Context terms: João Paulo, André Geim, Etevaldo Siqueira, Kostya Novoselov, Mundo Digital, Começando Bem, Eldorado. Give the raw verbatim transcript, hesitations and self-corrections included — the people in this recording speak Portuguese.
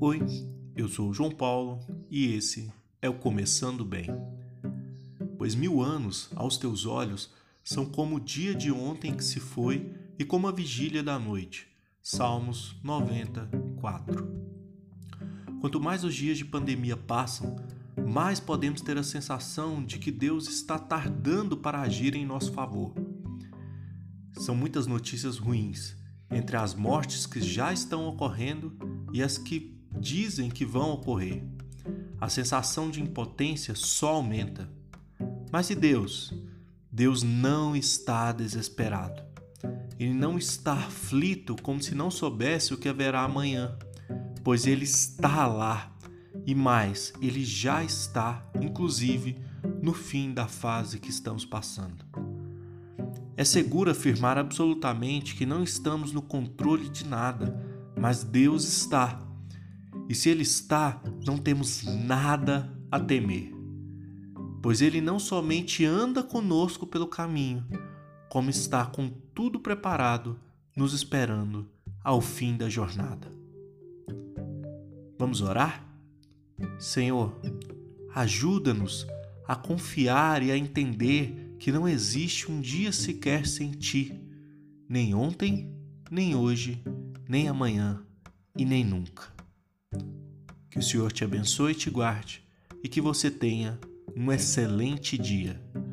Oi, eu sou o João Paulo e esse é o Começando Bem. Pois mil anos, aos teus olhos, são como o dia de ontem que se foi e como a vigília da noite. Salmos noventa e quatro. Quanto mais os dias de pandemia passam, mais podemos ter a sensação de que Deus está tardando para agir em nosso favor. São muitas notícias ruins, entre as mortes que já estão ocorrendo e as que dizem que vão ocorrer. A sensação de impotência só aumenta. Mas e Deus? Deus não está desesperado. Ele não está aflito como se não soubesse o que haverá amanhã, pois Ele está lá. E mais, Ele já está, inclusive, no fim da fase que estamos passando. É seguro afirmar absolutamente que não estamos no controle de nada, mas Deus está. E se Ele está, não temos nada a temer, pois Ele não somente anda conosco pelo caminho, como está com tudo preparado, nos esperando ao fim da jornada. Vamos orar? Senhor, ajuda-nos a confiar e a entender que não existe um dia sequer sem Ti, nem ontem, nem hoje, nem amanhã e nem nunca. Que o Senhor te abençoe e te guarde e que você tenha um excelente dia.